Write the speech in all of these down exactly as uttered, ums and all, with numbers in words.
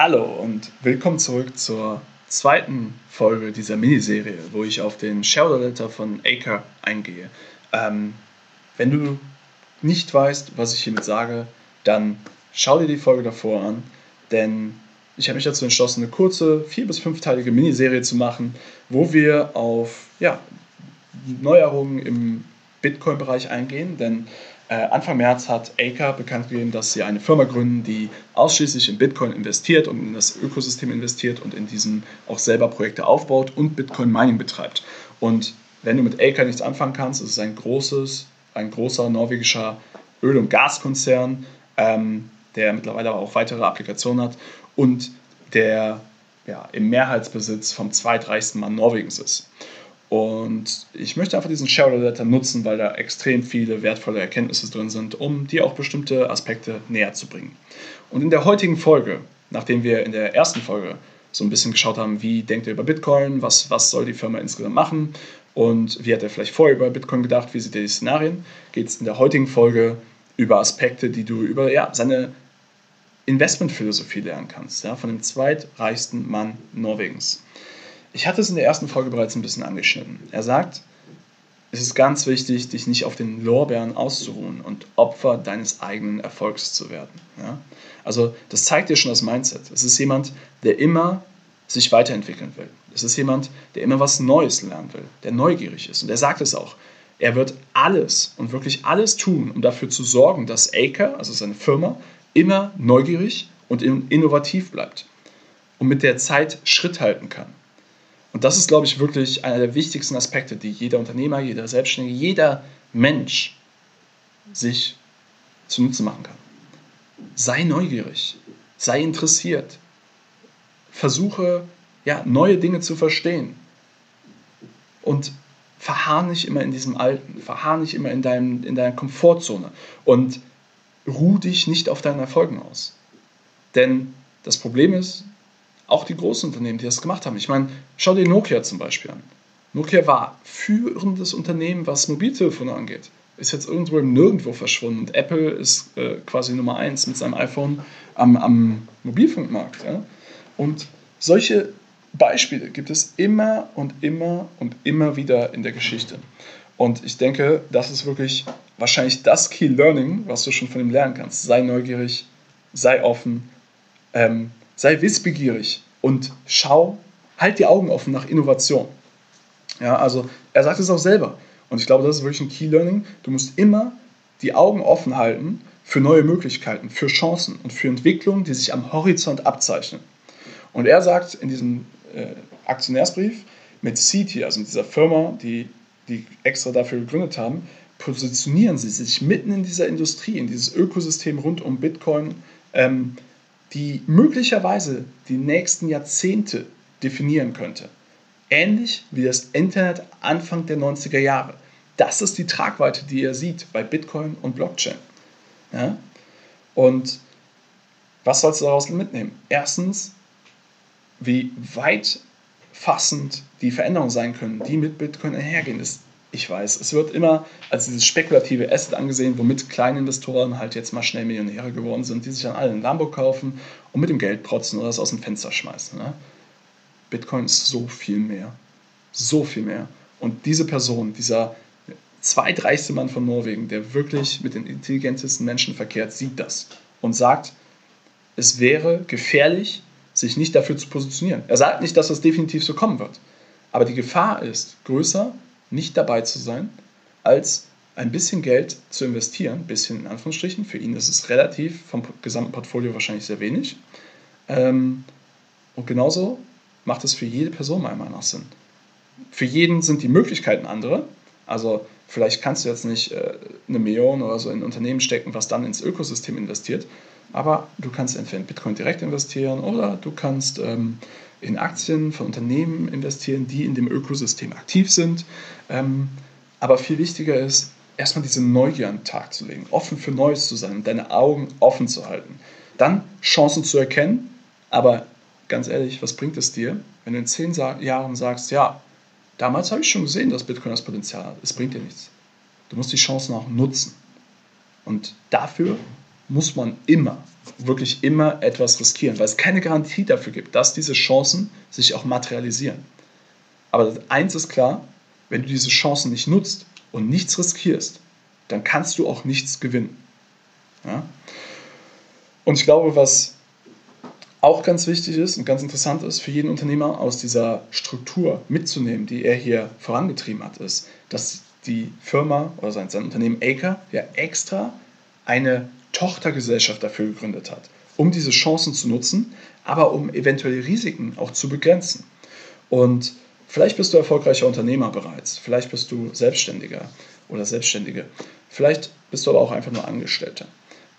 Hallo und willkommen zurück zur zweiten Folge dieser Miniserie, wo ich auf den Shareholder Letter von Aker eingehe. Ähm, wenn du nicht weißt, was ich hiermit sage, dann schau dir die Folge davor an, denn ich habe mich dazu entschlossen, eine kurze, vier- bis fünfteilige Miniserie zu machen, wo wir auf ja, Neuerungen im Bitcoin-Bereich eingehen, denn Anfang März hat Aker bekannt gegeben, dass sie eine Firma gründen, die ausschließlich in Bitcoin investiert und in das Ökosystem investiert und in diesem auch selber Projekte aufbaut und Bitcoin-Mining betreibt. Und wenn du mit Aker nichts anfangen kannst, ist es ein, großes, ein großer norwegischer Öl- und Gaskonzern, ähm, der mittlerweile aber auch weitere Applikationen hat und der ja, im Mehrheitsbesitz vom zweitreichsten Mann Norwegens ist. Und ich möchte einfach diesen Shareholder Letter nutzen, weil da extrem viele wertvolle Erkenntnisse drin sind, um dir auch bestimmte Aspekte näher zu bringen. Und in der heutigen Folge, nachdem wir in der ersten Folge so ein bisschen geschaut haben, wie denkt er über Bitcoin, was, was soll die Firma insgesamt machen und wie hat er vielleicht vorher über Bitcoin gedacht, wie sieht er die Szenarien, geht es in der heutigen Folge über Aspekte, die du über ja, seine Investmentphilosophie lernen kannst, ja, von dem zweitreichsten Mann Norwegens. Ich hatte es in der ersten Folge bereits ein bisschen angeschnitten. Er sagt, es ist ganz wichtig, dich nicht auf den Lorbeeren auszuruhen und Opfer deines eigenen Erfolgs zu werden. Ja? Also das zeigt dir schon das Mindset. Es ist jemand, der immer sich weiterentwickeln will. Es ist jemand, der immer was Neues lernen will, der neugierig ist. Und er sagt es auch. Er wird alles und wirklich alles tun, um dafür zu sorgen, dass Aker, also seine Firma, immer neugierig und innovativ bleibt und mit der Zeit Schritt halten kann. Und das ist, glaube ich, wirklich einer der wichtigsten Aspekte, die jeder Unternehmer, jeder Selbstständige, jeder Mensch sich zunutze machen kann. Sei neugierig, sei interessiert, versuche, ja, neue Dinge zu verstehen und verharr nicht immer in diesem Alten, verharr nicht immer in, deinem, in deiner Komfortzone und ruh dich nicht auf deinen Erfolgen aus. Denn das Problem ist, auch die großen Unternehmen, die das gemacht haben. Ich meine, schau dir Nokia zum Beispiel an. Nokia war führendes Unternehmen, was Mobiltelefone angeht. Ist jetzt irgendwo im Nirgendwo verschwunden. Und Apple ist äh, quasi Nummer eins mit seinem iPhone am, am Mobilfunkmarkt. Ja? Und solche Beispiele gibt es immer und immer und immer wieder in der Geschichte. Und ich denke, das ist wirklich wahrscheinlich das Key Learning, was du schon von ihm lernen kannst. Sei neugierig, sei offen, ähm, sei wissbegierig und schau, halt die Augen offen nach Innovation. Ja, also er sagt es auch selber. Und ich glaube, das ist wirklich ein Key Learning. Du musst immer die Augen offen halten für neue Möglichkeiten, für Chancen und für Entwicklungen, die sich am Horizont abzeichnen. Und er sagt in diesem äh, Aktionärsbrief mit C T, also mit dieser Firma, die, die extra dafür gegründet haben, positionieren sie sich mitten in dieser Industrie, in dieses Ökosystem rund um Bitcoin, ähm, die möglicherweise die nächsten Jahrzehnte definieren könnte. Ähnlich wie das Internet Anfang der neunziger Jahre. Das ist die Tragweite, die ihr sieht bei Bitcoin und Blockchain. Ja? Und was sollst du daraus mitnehmen? Erstens, wie weitfassend die Veränderungen sein können, die mit Bitcoin einhergehen. Ich weiß, es wird immer als dieses spekulative Asset angesehen, womit kleine Investoren halt jetzt mal schnell Millionäre geworden sind, die sich dann alle einen Lambo kaufen und mit dem Geld protzen oder das aus dem Fenster schmeißen. Ne? Bitcoin ist so viel mehr. So viel mehr. Und diese Person, dieser zweitreichste Mann von Norwegen, der wirklich mit den intelligentesten Menschen verkehrt, sieht das und sagt, es wäre gefährlich, sich nicht dafür zu positionieren. Er sagt nicht, dass das definitiv so kommen wird. Aber die Gefahr ist größer, nicht dabei zu sein, als ein bisschen Geld zu investieren, ein bisschen in Anführungsstrichen, für ihn ist es relativ vom gesamten Portfolio wahrscheinlich sehr wenig. Und genauso macht es für jede Person meiner Meinung nach Sinn. Für jeden sind die Möglichkeiten andere, also vielleicht kannst du jetzt nicht eine Million oder so in ein Unternehmen stecken, was dann ins Ökosystem investiert, aber du kannst entweder in Bitcoin direkt investieren oder du kannst ähm, in Aktien von Unternehmen investieren, die in dem Ökosystem aktiv sind. Ähm, aber viel wichtiger ist, erstmal diese Neugier an den Tag zu legen, offen für Neues zu sein und deine Augen offen zu halten. Dann Chancen zu erkennen, aber ganz ehrlich, was bringt es dir, wenn du in zehn Sa- Jahren sagst, ja, damals habe ich schon gesehen, dass Bitcoin das Potenzial hat. Es bringt dir nichts. Du musst die Chancen auch nutzen. Und dafür muss man immer wirklich immer etwas riskieren, weil es keine Garantie dafür gibt, dass diese Chancen sich auch materialisieren. Aber eins ist klar, wenn du diese Chancen nicht nutzt und nichts riskierst, dann kannst du auch nichts gewinnen. Ja? Und ich glaube, was auch ganz wichtig ist und ganz interessant ist für jeden Unternehmer aus dieser Struktur mitzunehmen, die er hier vorangetrieben hat, ist, dass die Firma oder sein, sein Unternehmen Aker ja extra eine Tochtergesellschaft dafür gegründet hat, um diese Chancen zu nutzen, aber um eventuelle Risiken auch zu begrenzen. Und vielleicht bist du erfolgreicher Unternehmer bereits, vielleicht bist du Selbstständiger oder Selbstständige, vielleicht bist du aber auch einfach nur Angestellter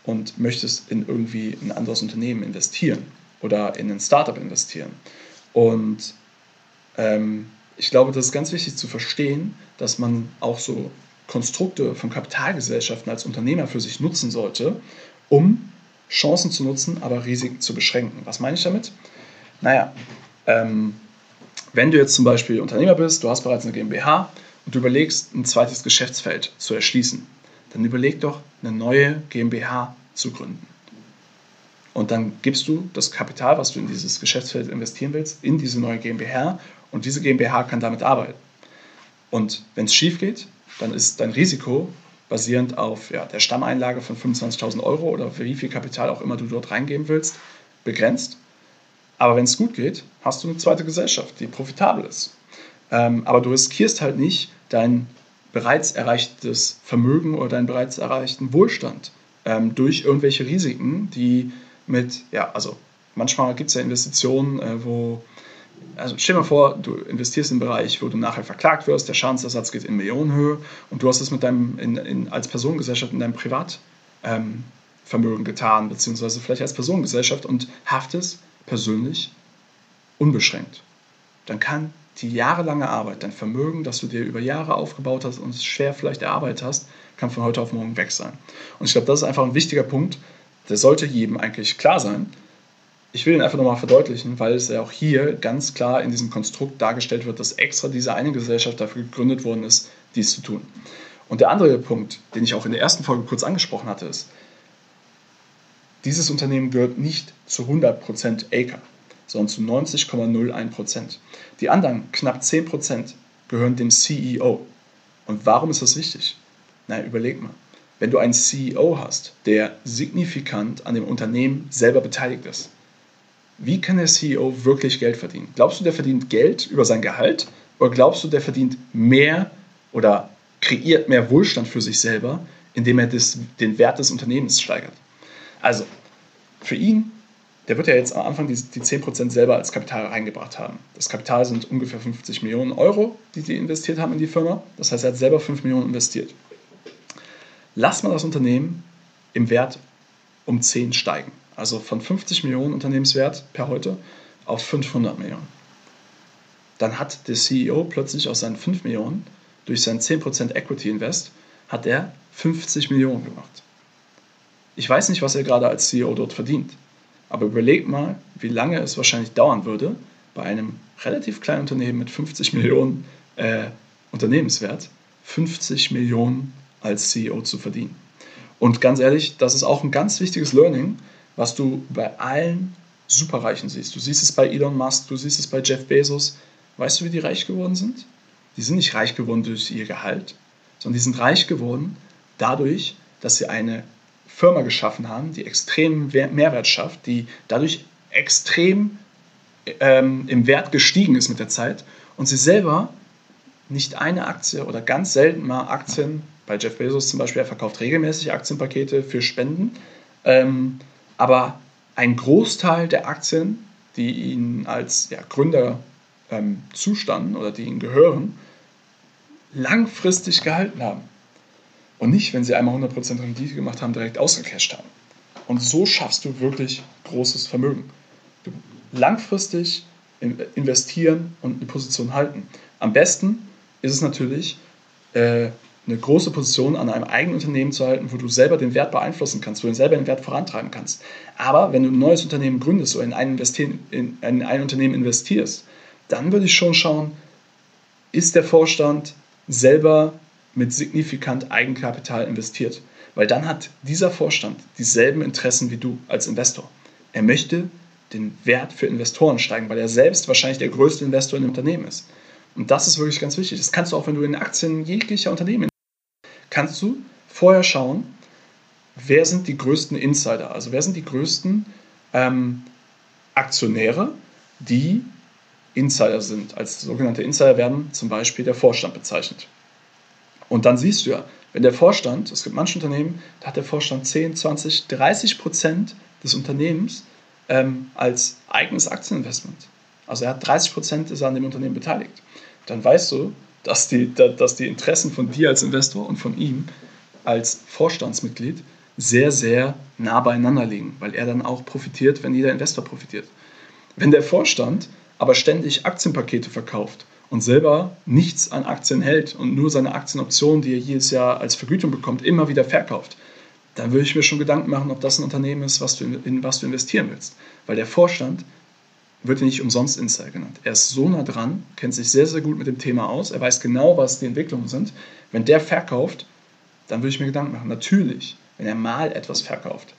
und möchtest in irgendwie ein anderes Unternehmen investieren oder in ein Startup investieren. Und ähm, ich glaube, das ist ganz wichtig zu verstehen, dass man auch so Konstrukte von Kapitalgesellschaften als Unternehmer für sich nutzen sollte, um Chancen zu nutzen, aber Risiken zu beschränken. Was meine ich damit? Naja, ähm, wenn du jetzt zum Beispiel Unternehmer bist, du hast bereits eine GmbH und du überlegst, ein zweites Geschäftsfeld zu erschließen, dann überleg doch, eine neue GmbH zu gründen. Und dann gibst du das Kapital, was du in dieses Geschäftsfeld investieren willst, in diese neue GmbH und diese GmbH kann damit arbeiten. Und wenn es schief geht, dann ist dein Risiko basierend auf ja, der Stammeinlage von fünfundzwanzigtausend Euro oder wie viel Kapital auch immer du dort reingeben willst, begrenzt. Aber wenn es gut geht, hast du eine zweite Gesellschaft, die profitabel ist. Ähm, aber du riskierst halt nicht dein bereits erreichtes Vermögen oder deinen bereits erreichten Wohlstand ähm, durch irgendwelche Risiken, die mit, ja, also manchmal gibt es ja Investitionen, äh, wo... Also stell dir mal vor, du investierst in einen Bereich, wo du nachher verklagt wirst, der Schadensersatz geht in Millionenhöhe und du hast es mit deinem, in, in, als Personengesellschaft in deinem Privatvermögen ähm, getan, beziehungsweise vielleicht als Personengesellschaft und haftest persönlich unbeschränkt. Dann kann die jahrelange Arbeit, dein Vermögen, das du dir über Jahre aufgebaut hast und schwer vielleicht erarbeitet hast, kann von heute auf morgen weg sein. Und ich glaube, das ist einfach ein wichtiger Punkt, der sollte jedem eigentlich klar sein. Ich will ihn einfach nochmal verdeutlichen, weil es ja auch hier ganz klar in diesem Konstrukt dargestellt wird, dass extra diese eine Gesellschaft dafür gegründet worden ist, dies zu tun. Und der andere Punkt, den ich auch in der ersten Folge kurz angesprochen hatte, ist, dieses Unternehmen gehört nicht zu hundert Prozent Aker, sondern zu neunzig Komma null eins Prozent. Die anderen knapp zehn Prozent gehören dem C E O. Und warum ist das wichtig? Na, überleg mal. Wenn du einen C E O hast, der signifikant an dem Unternehmen selber beteiligt ist, wie kann der C E O wirklich Geld verdienen? Glaubst du, der verdient Geld über sein Gehalt? Oder glaubst du, der verdient mehr oder kreiert mehr Wohlstand für sich selber, indem er das, den Wert des Unternehmens steigert? Also, für ihn, der wird ja jetzt am Anfang die, die zehn Prozent selber als Kapital reingebracht haben. Das Kapital sind ungefähr fünfzig Millionen Euro, die die investiert haben in die Firma. Das heißt, er hat selber fünf Millionen investiert. Lass mal das Unternehmen im Wert um zehn steigen. Also von fünfzig Millionen Unternehmenswert per heute auf fünfhundert Millionen. Dann hat der C E O plötzlich aus seinen fünf Millionen, durch seinen zehn Prozent Equity Invest, hat er fünfzig Millionen gemacht. Ich weiß nicht, was er gerade als C E O dort verdient, aber überlegt mal, wie lange es wahrscheinlich dauern würde, bei einem relativ kleinen Unternehmen mit fünfzig Millionen äh, Unternehmenswert, fünfzig Millionen als C E O zu verdienen. Und ganz ehrlich, das ist auch ein ganz wichtiges Learning, was du bei allen Superreichen siehst. Du siehst es bei Elon Musk, du siehst es bei Jeff Bezos. Weißt du, wie die reich geworden sind? Die sind nicht reich geworden durch ihr Gehalt, sondern die sind reich geworden dadurch, dass sie eine Firma geschaffen haben, die extremen Mehrwert schafft, die dadurch extrem ähm, im Wert gestiegen ist mit der Zeit und sie selber nicht eine Aktie oder ganz selten mal Aktien, bei Jeff Bezos zum Beispiel, er verkauft regelmäßig Aktienpakete für Spenden, ähm, aber ein Großteil der Aktien, die ihnen als ja, Gründer ähm, zustanden oder die ihnen gehören, langfristig gehalten haben. Und nicht, wenn sie einmal hundert Prozent Rendite gemacht haben, direkt ausgecasht haben. Und so schaffst du wirklich großes Vermögen. Du langfristig investieren und eine Position halten. Am besten ist es natürlich, äh, eine große Position an einem eigenen Unternehmen zu halten, wo du selber den Wert beeinflussen kannst, wo du selber den Wert vorantreiben kannst. Aber wenn du ein neues Unternehmen gründest oder in ein, in, in ein Unternehmen investierst, dann würde ich schon schauen, ist der Vorstand selber mit signifikant Eigenkapital investiert? Weil dann hat dieser Vorstand dieselben Interessen wie du als Investor. Er möchte den Wert für Investoren steigen, weil er selbst wahrscheinlich der größte Investor in dem Unternehmen ist. Und das ist wirklich ganz wichtig. Das kannst du auch, wenn du in Aktien jeglicher Unternehmen investierst, kannst du vorher schauen, wer sind die größten Insider, also wer sind die größten ähm, Aktionäre, die Insider sind. Als sogenannte Insider werden zum Beispiel der Vorstand bezeichnet. Und dann siehst du ja, wenn der Vorstand, es gibt manche Unternehmen, da hat der Vorstand zehn, zwanzig, dreißig Prozent des Unternehmens ähm, als eigenes Aktieninvestment. Also er hat dreißig Prozent ist er an dem Unternehmen beteiligt. Dann weißt du, dass die, dass die Interessen von dir als Investor und von ihm als Vorstandsmitglied sehr, sehr nah beieinander liegen, weil er dann auch profitiert, wenn jeder Investor profitiert. Wenn der Vorstand aber ständig Aktienpakete verkauft und selber nichts an Aktien hält und nur seine Aktienoptionen, die er jedes Jahr als Vergütung bekommt, immer wieder verkauft, dann würde ich mir schon Gedanken machen, ob das ein Unternehmen ist, was du, in was du investieren willst. Weil der Vorstand wird ja nicht umsonst Insider genannt. Er ist so nah dran, kennt sich sehr, sehr gut mit dem Thema aus, er weiß genau, was die Entwicklungen sind. Wenn der verkauft, dann würde ich mir Gedanken machen. Natürlich, wenn er mal etwas verkauft,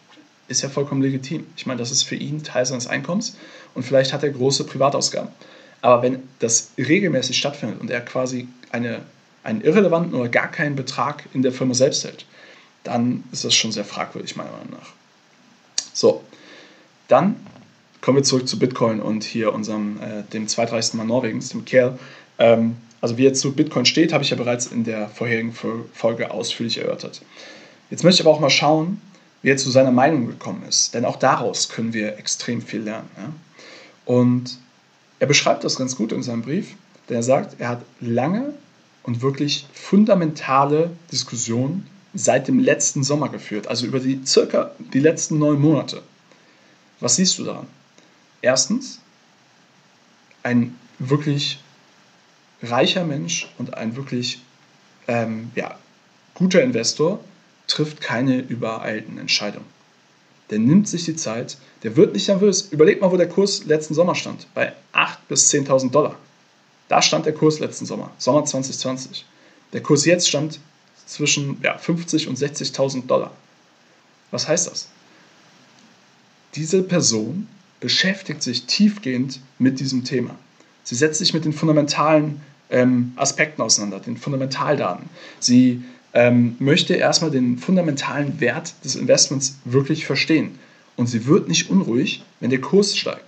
ist ja vollkommen legitim. Ich meine, das ist für ihn Teil seines Einkommens und vielleicht hat er große Privatausgaben. Aber wenn das regelmäßig stattfindet und er quasi eine, einen irrelevanten oder gar keinen Betrag in der Firma selbst hält, dann ist das schon sehr fragwürdig, meiner Meinung nach. So, dann kommen wir zurück zu Bitcoin und hier unserem, äh, dem zweitreichsten Mann Norwegens, dem Kerl. Ähm, also wie er zu Bitcoin steht, habe ich ja bereits in der vorherigen Folge ausführlich erörtert. Jetzt möchte ich aber auch mal schauen, wie er zu seiner Meinung gekommen ist. Denn auch daraus können wir extrem viel lernen. Ja? Und er beschreibt das ganz gut in seinem Brief, denn er sagt, er hat lange und wirklich fundamentale Diskussionen seit dem letzten Sommer geführt, also über die circa die letzten neun Monate. Was siehst du daran? Erstens, ein wirklich reicher Mensch und ein wirklich ähm, ja, guter Investor trifft keine übereilten Entscheidungen. Der nimmt sich die Zeit, der wird nicht nervös. Überleg mal, wo der Kurs letzten Sommer stand, bei acht bis zehntausend Dollar. Da stand der Kurs letzten Sommer, Sommer zwanzig zwanzig. Der Kurs jetzt stand zwischen ja, fünfzig und sechzigtausend Dollar. Was heißt das? Diese Person beschäftigt sich tiefgehend mit diesem Thema. Sie setzt sich mit den fundamentalen ähm, Aspekten auseinander, den Fundamentaldaten. Sie Ähm, möchte erstmal den fundamentalen Wert des Investments wirklich verstehen. Und sie wird nicht unruhig, wenn der Kurs steigt.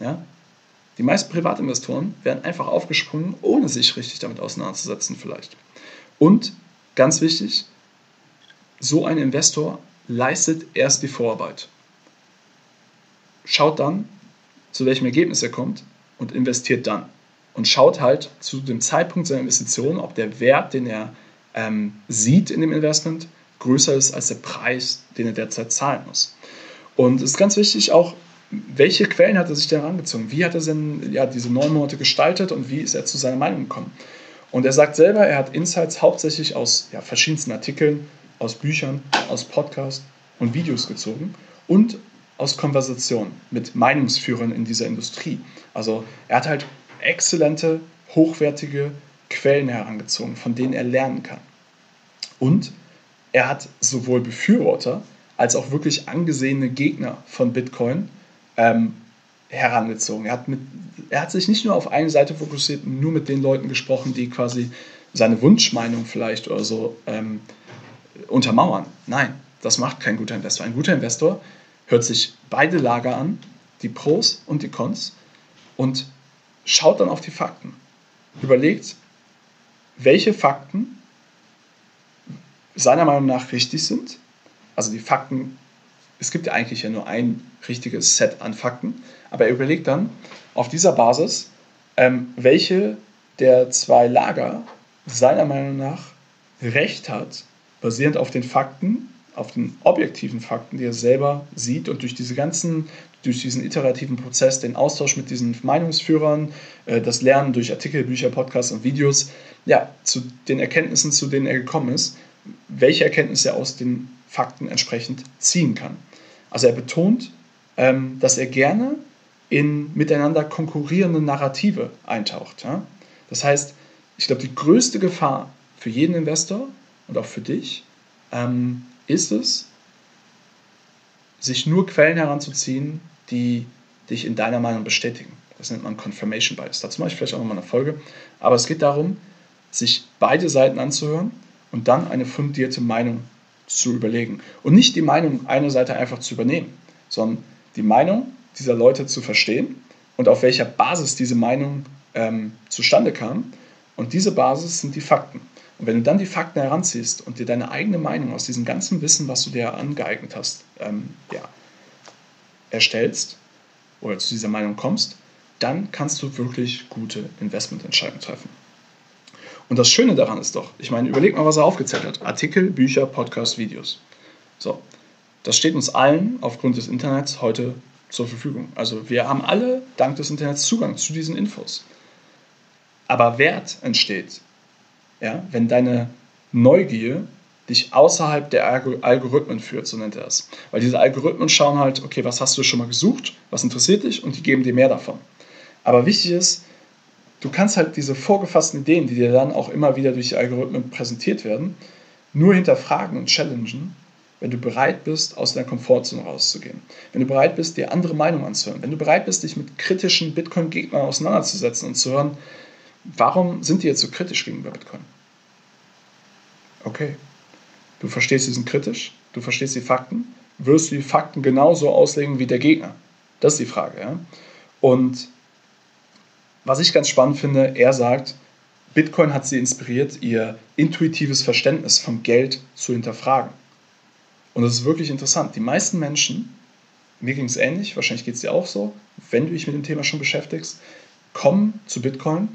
Ja? Die meisten Privatinvestoren werden einfach aufgesprungen, ohne sich richtig damit auseinanderzusetzen vielleicht. Und, ganz wichtig, so ein Investor leistet erst die Vorarbeit. Schaut dann, zu welchem Ergebnis er kommt und investiert dann. Und schaut halt zu dem Zeitpunkt seiner Investition, ob der Wert, den er Ähm, sieht in dem Investment, größer ist als der Preis, den er derzeit zahlen muss. Und es ist ganz wichtig auch, welche Quellen hat er sich denn herangezogen? Wie hat er denn, ja, diese neun Monate gestaltet und wie ist er zu seiner Meinung gekommen? Und er sagt selber, er hat Insights hauptsächlich aus ja, verschiedensten Artikeln, aus Büchern, aus Podcasts und Videos gezogen und aus Konversationen mit Meinungsführern in dieser Industrie. Also er hat halt exzellente, hochwertige Quellen herangezogen, von denen er lernen kann. Und er hat sowohl Befürworter als auch wirklich angesehene Gegner von Bitcoin ähm, herangezogen. Er hat, mit, er hat sich nicht nur auf eine Seite fokussiert, nur mit den Leuten gesprochen, die quasi seine Wunschmeinung vielleicht oder so ähm, untermauern. Nein, das macht kein guter Investor. Ein guter Investor hört sich beide Lager an, die Pros und die Cons, und schaut dann auf die Fakten. Überlegt, welche Fakten seiner Meinung nach richtig sind. Also die Fakten, es gibt ja eigentlich ja nur ein richtiges Set an Fakten, aber er überlegt dann auf dieser Basis, ähm, welche der zwei Lager seiner Meinung nach Recht hat, basierend auf den Fakten, auf den objektiven Fakten, die er selber sieht und durch diese ganzen, durch diesen iterativen Prozess, den Austausch mit diesen Meinungsführern, das Lernen durch Artikel, Bücher, Podcasts und Videos, ja, zu den Erkenntnissen, zu denen er gekommen ist, welche Erkenntnisse er aus den Fakten entsprechend ziehen kann. Also er betont, dass er gerne in miteinander konkurrierende Narrative eintaucht. Das heißt, ich glaube, die größte Gefahr für jeden Investor und auch für dich ist es, sich nur Quellen heranzuziehen, die dich in deiner Meinung bestätigen. Das nennt man Confirmation Bias. Dazu mache ich vielleicht auch nochmal eine Folge. Aber es geht darum, sich beide Seiten anzuhören und dann eine fundierte Meinung zu überlegen. Und nicht die Meinung einer Seite einfach zu übernehmen, sondern die Meinung dieser Leute zu verstehen und auf welcher Basis diese Meinung ähm, zustande kam. Und diese Basis sind die Fakten. Und wenn du dann die Fakten heranziehst und dir deine eigene Meinung aus diesem ganzen Wissen, was du dir angeeignet hast, ähm, ja, erstellst oder zu dieser Meinung kommst, dann kannst du wirklich gute Investmententscheidungen treffen. Und das Schöne daran ist doch, ich meine, überleg mal, was er aufgezählt hat. Artikel, Bücher, Podcasts, Videos. So, das steht uns allen aufgrund des Internets heute zur Verfügung. Also wir haben alle dank des Internets Zugang zu diesen Infos. Aber Wert entsteht, ja, wenn deine Neugier dich außerhalb der Algorithmen führt, so nennt er es. Weil diese Algorithmen schauen halt, okay, was hast du schon mal gesucht, was interessiert dich, und die geben dir mehr davon. Aber wichtig ist, du kannst halt diese vorgefassten Ideen, die dir dann auch immer wieder durch die Algorithmen präsentiert werden, nur hinterfragen und challengen, wenn du bereit bist, aus deiner Komfortzone rauszugehen. Wenn du bereit bist, dir andere Meinungen anzuhören. Wenn du bereit bist, dich mit kritischen Bitcoin-Gegnern auseinanderzusetzen und zu hören, warum sind die jetzt so kritisch gegenüber Bitcoin? Okay, du verstehst, sie sind kritisch, du verstehst die Fakten, wirst du die Fakten genauso auslegen wie der Gegner? Das ist die Frage. Ja? Und was ich ganz spannend finde, er sagt, Bitcoin hat sie inspiriert, ihr intuitives Verständnis vom Geld zu hinterfragen. Und das ist wirklich interessant. Die meisten Menschen, mir ging es ähnlich, wahrscheinlich geht es dir auch so, wenn du dich mit dem Thema schon beschäftigst, kommen zu Bitcoin,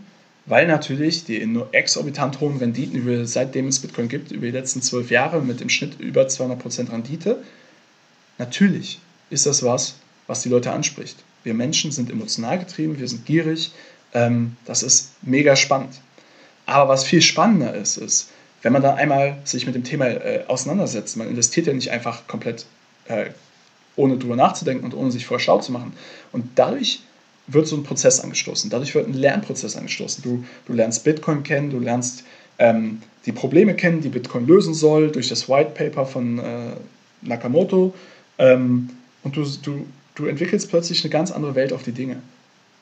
weil natürlich die nur exorbitant hohen Renditen, über, seitdem es Bitcoin gibt, über die letzten zwölf Jahre mit im Schnitt über zweihundert Prozent Rendite, natürlich ist das was, was die Leute anspricht. Wir Menschen sind emotional getrieben, wir sind gierig, ähm, das ist mega spannend. Aber was viel spannender ist, ist, wenn man dann einmal sich mit dem Thema äh, auseinandersetzt, man investiert ja nicht einfach komplett, äh, ohne drüber nachzudenken und ohne sich vorher schlau zu machen. Und dadurch wird so ein Prozess angestoßen, dadurch wird ein Lernprozess angestoßen. Du, du lernst Bitcoin kennen, du lernst ähm, die Probleme kennen, die Bitcoin lösen soll, durch das White Paper von äh, Nakamoto. Ähm, und du, du, du entwickelst plötzlich eine ganz andere Welt auf die Dinge,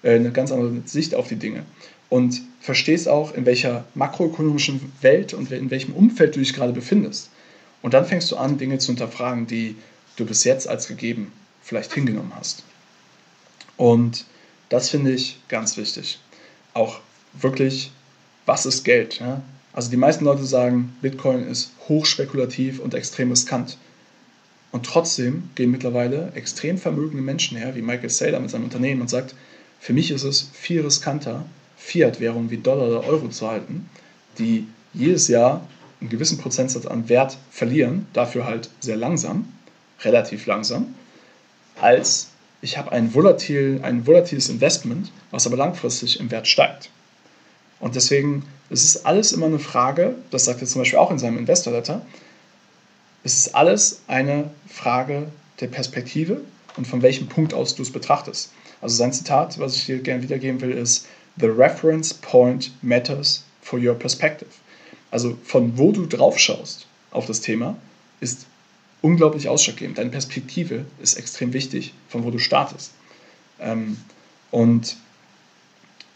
äh, eine ganz andere Sicht auf die Dinge. Und verstehst auch, in welcher makroökonomischen Welt und in welchem Umfeld du dich gerade befindest. Und dann fängst du an, Dinge zu hinterfragen, die du bis jetzt als gegeben vielleicht hingenommen hast. Und das finde ich ganz wichtig. Auch wirklich, was ist Geld? Ja? Also die meisten Leute sagen, Bitcoin ist hochspekulativ und extrem riskant. Und trotzdem gehen mittlerweile extrem vermögende Menschen her, wie Michael Saylor mit seinem Unternehmen, und sagt, für mich ist es viel riskanter, Fiat-Währungen wie Dollar oder Euro zu halten, die jedes Jahr einen gewissen Prozentsatz an Wert verlieren, dafür halt sehr langsam, relativ langsam, als ich habe ein, volatil, ein volatiles Investment, was aber langfristig im Wert steigt. Und deswegen ist es alles immer eine Frage, das sagt er zum Beispiel auch in seinem Investor-Letter, es ist alles eine Frage der Perspektive und von welchem Punkt aus du es betrachtest. Also sein Zitat, was ich dir gerne wiedergeben will, ist "The reference point matters for your perspective." Also von wo du drauf schaust auf das Thema, ist unglaublich ausschlaggebend. Deine Perspektive ist extrem wichtig, von wo du startest. Und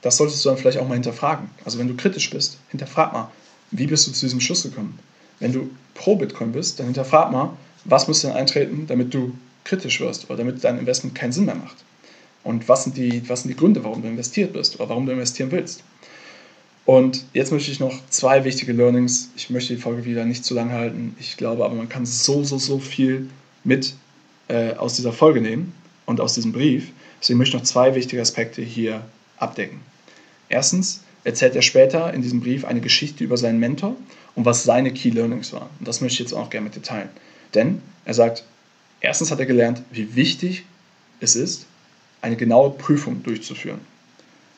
das solltest du dann vielleicht auch mal hinterfragen. Also wenn du kritisch bist, hinterfrag mal, wie bist du zu diesem Schluss gekommen? Wenn du pro Bitcoin bist, dann hinterfrag mal, was müsste denn eintreten, damit du kritisch wirst oder damit dein Investment keinen Sinn mehr macht. Und was sind die, was sind die Gründe, warum du investiert bist oder warum du investieren willst? Und jetzt möchte ich noch zwei wichtige Learnings. Ich möchte die Folge wieder nicht zu lange halten. Ich glaube aber, man kann so, so, so viel mit äh, aus dieser Folge nehmen und aus diesem Brief. Deswegen möchte ich noch zwei wichtige Aspekte hier abdecken. Erstens erzählt er später in diesem Brief eine Geschichte über seinen Mentor und was seine Key Learnings waren. Und das möchte ich jetzt auch gerne mit dir teilen. Denn er sagt, erstens hat er gelernt, wie wichtig es ist, eine genaue Prüfung durchzuführen.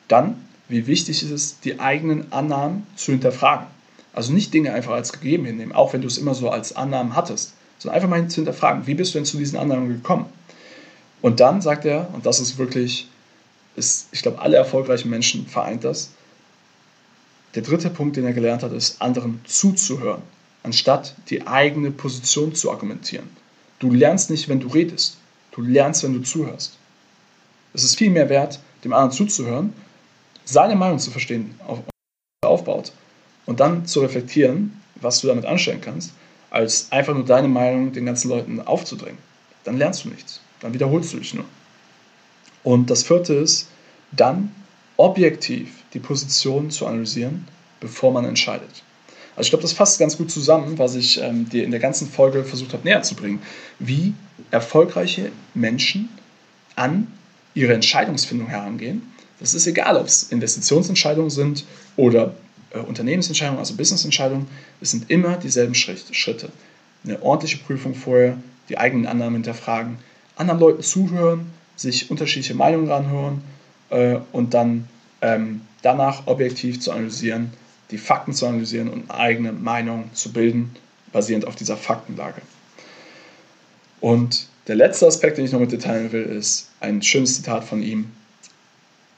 Dann, wie wichtig ist es, die eigenen Annahmen zu hinterfragen. Also nicht Dinge einfach als gegeben hinnehmen, auch wenn du es immer so als Annahmen hattest, sondern einfach mal zu hinterfragen, wie bist du denn zu diesen Annahmen gekommen? Und dann sagt er, und das ist wirklich, ist, ich glaube, alle erfolgreichen Menschen vereint das, der dritte Punkt, den er gelernt hat, ist, anderen zuzuhören. anstatt die eigene Position zu argumentieren. Du lernst nicht, wenn du redest. Du lernst, wenn du zuhörst. Es ist viel mehr wert, dem anderen zuzuhören, seine Meinung zu verstehen, auf, aufbaut und dann zu reflektieren, was du damit anstellen kannst, als einfach nur deine Meinung den ganzen Leuten aufzudrängen. Dann lernst du nichts. Dann wiederholst du dich nur. Und das vierte ist, dann objektiv die Position zu analysieren, bevor man entscheidet. Also ich glaube, das fasst ganz gut zusammen, was ich ähm, dir in der ganzen Folge versucht habe näher zu bringen, wie erfolgreiche Menschen an ihre Entscheidungsfindung herangehen. Das ist egal, ob es Investitionsentscheidungen sind oder äh, Unternehmensentscheidungen, also Businessentscheidungen. Es sind immer dieselben Schritte. Eine ordentliche Prüfung vorher, die eigenen Annahmen hinterfragen, anderen Leuten zuhören, sich unterschiedliche Meinungen ranhören äh, und dann ähm, danach objektiv zu analysieren, die Fakten zu analysieren und eigene Meinung zu bilden, basierend auf dieser Faktenlage. Und der letzte Aspekt, den ich noch mit dir teilen will, ist ein schönes Zitat von ihm.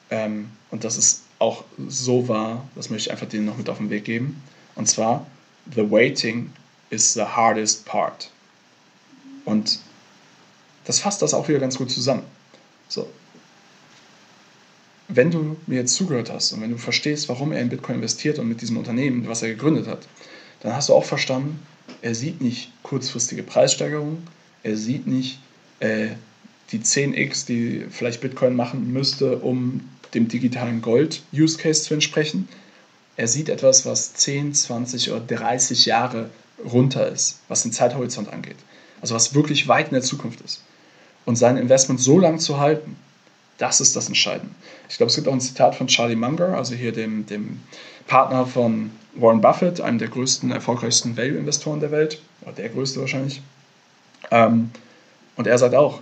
Ähm, und das ist auch so wahr, das möchte ich einfach dir noch mit auf den Weg geben. Und zwar, the waiting is the hardest part. Und das fasst das auch wieder ganz gut zusammen. So. Wenn du mir jetzt zugehört hast und wenn du verstehst, warum er in Bitcoin investiert und mit diesem Unternehmen, was er gegründet hat, dann hast du auch verstanden, er sieht nicht kurzfristige Preissteigerungen, er sieht nicht äh, die zehn x, die vielleicht Bitcoin machen müsste, um dem digitalen Gold-Use-Case zu entsprechen. Er sieht etwas, was zehn, zwanzig oder dreißig Jahre runter ist, was den Zeithorizont angeht. Also was wirklich weit in der Zukunft ist. Und sein Investment so lang zu halten, das ist das Entscheidende. Ich glaube, es gibt auch ein Zitat von Charlie Munger, also hier dem, dem Partner von Warren Buffett, einem der größten, erfolgreichsten Value-Investoren der Welt, oder der größte wahrscheinlich. Und er sagt auch,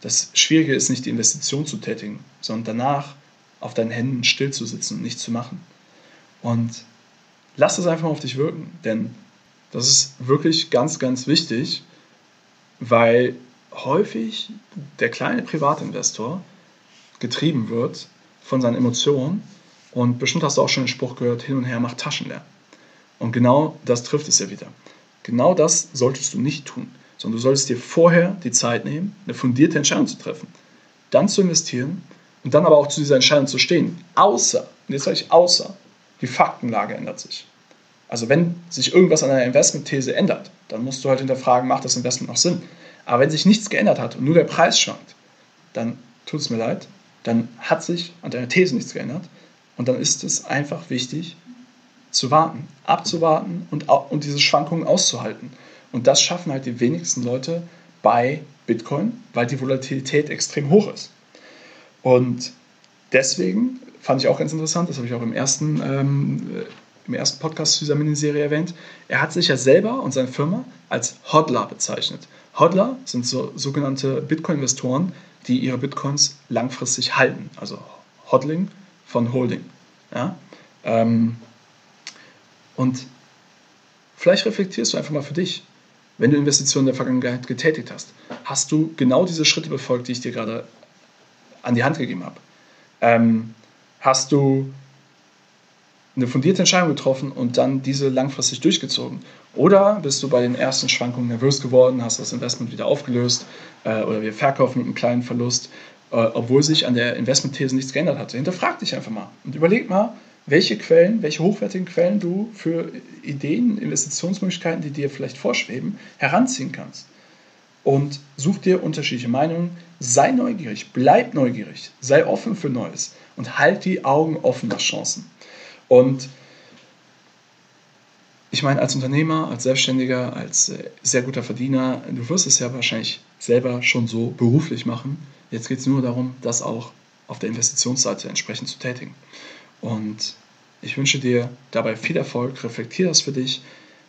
das Schwierige ist nicht, die Investition zu tätigen, sondern danach auf deinen Händen still zu sitzen und nichts zu machen. Und lass das einfach mal auf dich wirken, denn das ist wirklich ganz, ganz wichtig, weil häufig der kleine Privatinvestor getrieben wird von seinen Emotionen und bestimmt hast du auch schon den Spruch gehört, hin und her macht Taschen leer. Und genau das trifft es ja wieder. Genau das solltest du nicht tun, sondern du solltest dir vorher die Zeit nehmen, eine fundierte Entscheidung zu treffen, dann zu investieren und dann aber auch zu dieser Entscheidung zu stehen. Außer, und jetzt sage ich außer, die Faktenlage ändert sich. Also wenn sich irgendwas an einer Investmentthese ändert, dann musst du halt hinterfragen, macht das Investment noch Sinn? Aber wenn sich nichts geändert hat und nur der Preis schwankt, dann tut es mir leid, dann hat sich an deiner These nichts geändert und dann ist es einfach wichtig zu warten, abzuwarten und, und diese Schwankungen auszuhalten. Und das schaffen halt die wenigsten Leute bei Bitcoin, weil die Volatilität extrem hoch ist. Und deswegen fand ich auch ganz interessant, das habe ich auch im ersten, ähm, im ersten Podcast zu dieser Miniserie erwähnt, er hat sich ja selber und seine Firma als Hodler bezeichnet. Hodler sind so, sogenannte Bitcoin-Investoren, die ihre Bitcoins langfristig halten. Also Hodling von Holding. Ja? Ähm, und vielleicht reflektierst du einfach mal für dich, wenn du Investitionen in der Vergangenheit getätigt hast, hast du genau diese Schritte befolgt, die ich dir gerade an die Hand gegeben habe? Ähm, hast du eine fundierte Entscheidung getroffen und dann diese langfristig durchgezogen? Oder bist du bei den ersten Schwankungen nervös geworden, hast das Investment wieder aufgelöst äh, oder wir verkaufen mit einem kleinen Verlust, äh, obwohl sich an der Investmentthese nichts geändert hatte? Hinterfrag dich einfach mal und überleg mal, welche Quellen, welche hochwertigen Quellen du für Ideen, Investitionsmöglichkeiten, die dir vielleicht vorschweben, heranziehen kannst. Und such dir unterschiedliche Meinungen, sei neugierig, bleib neugierig, sei offen für Neues und halt die Augen offen nach Chancen. Und ich meine, als Unternehmer, als Selbstständiger, als sehr guter Verdiener, du wirst es ja wahrscheinlich selber schon so beruflich machen. Jetzt geht es nur darum, das auch auf der Investitionsseite entsprechend zu tätigen. Und ich wünsche dir dabei viel Erfolg, reflektiere das für dich.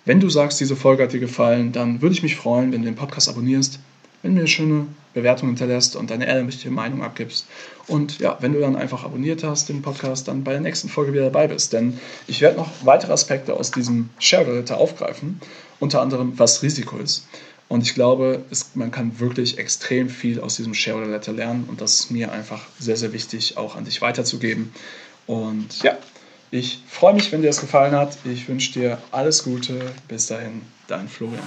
Wenn du sagst, diese Folge hat dir gefallen, dann würde ich mich freuen, wenn du den Podcast abonnierst, wenn du mir eine schöne Bewertung hinterlässt und deine ehrliche Meinung abgibst. Und ja, wenn du dann einfach abonniert hast, den Podcast, dann bei der nächsten Folge wieder dabei bist. Denn ich werde noch weitere Aspekte aus diesem Shareholder Letter aufgreifen, unter anderem, was Risiko ist. Und ich glaube, es, man kann wirklich extrem viel aus diesem Shareholder Letter lernen und das ist mir einfach sehr, sehr wichtig, auch an dich weiterzugeben. Und ja, Ich freue mich, wenn dir das gefallen hat. Ich wünsche dir alles Gute. Bis dahin, dein Florian.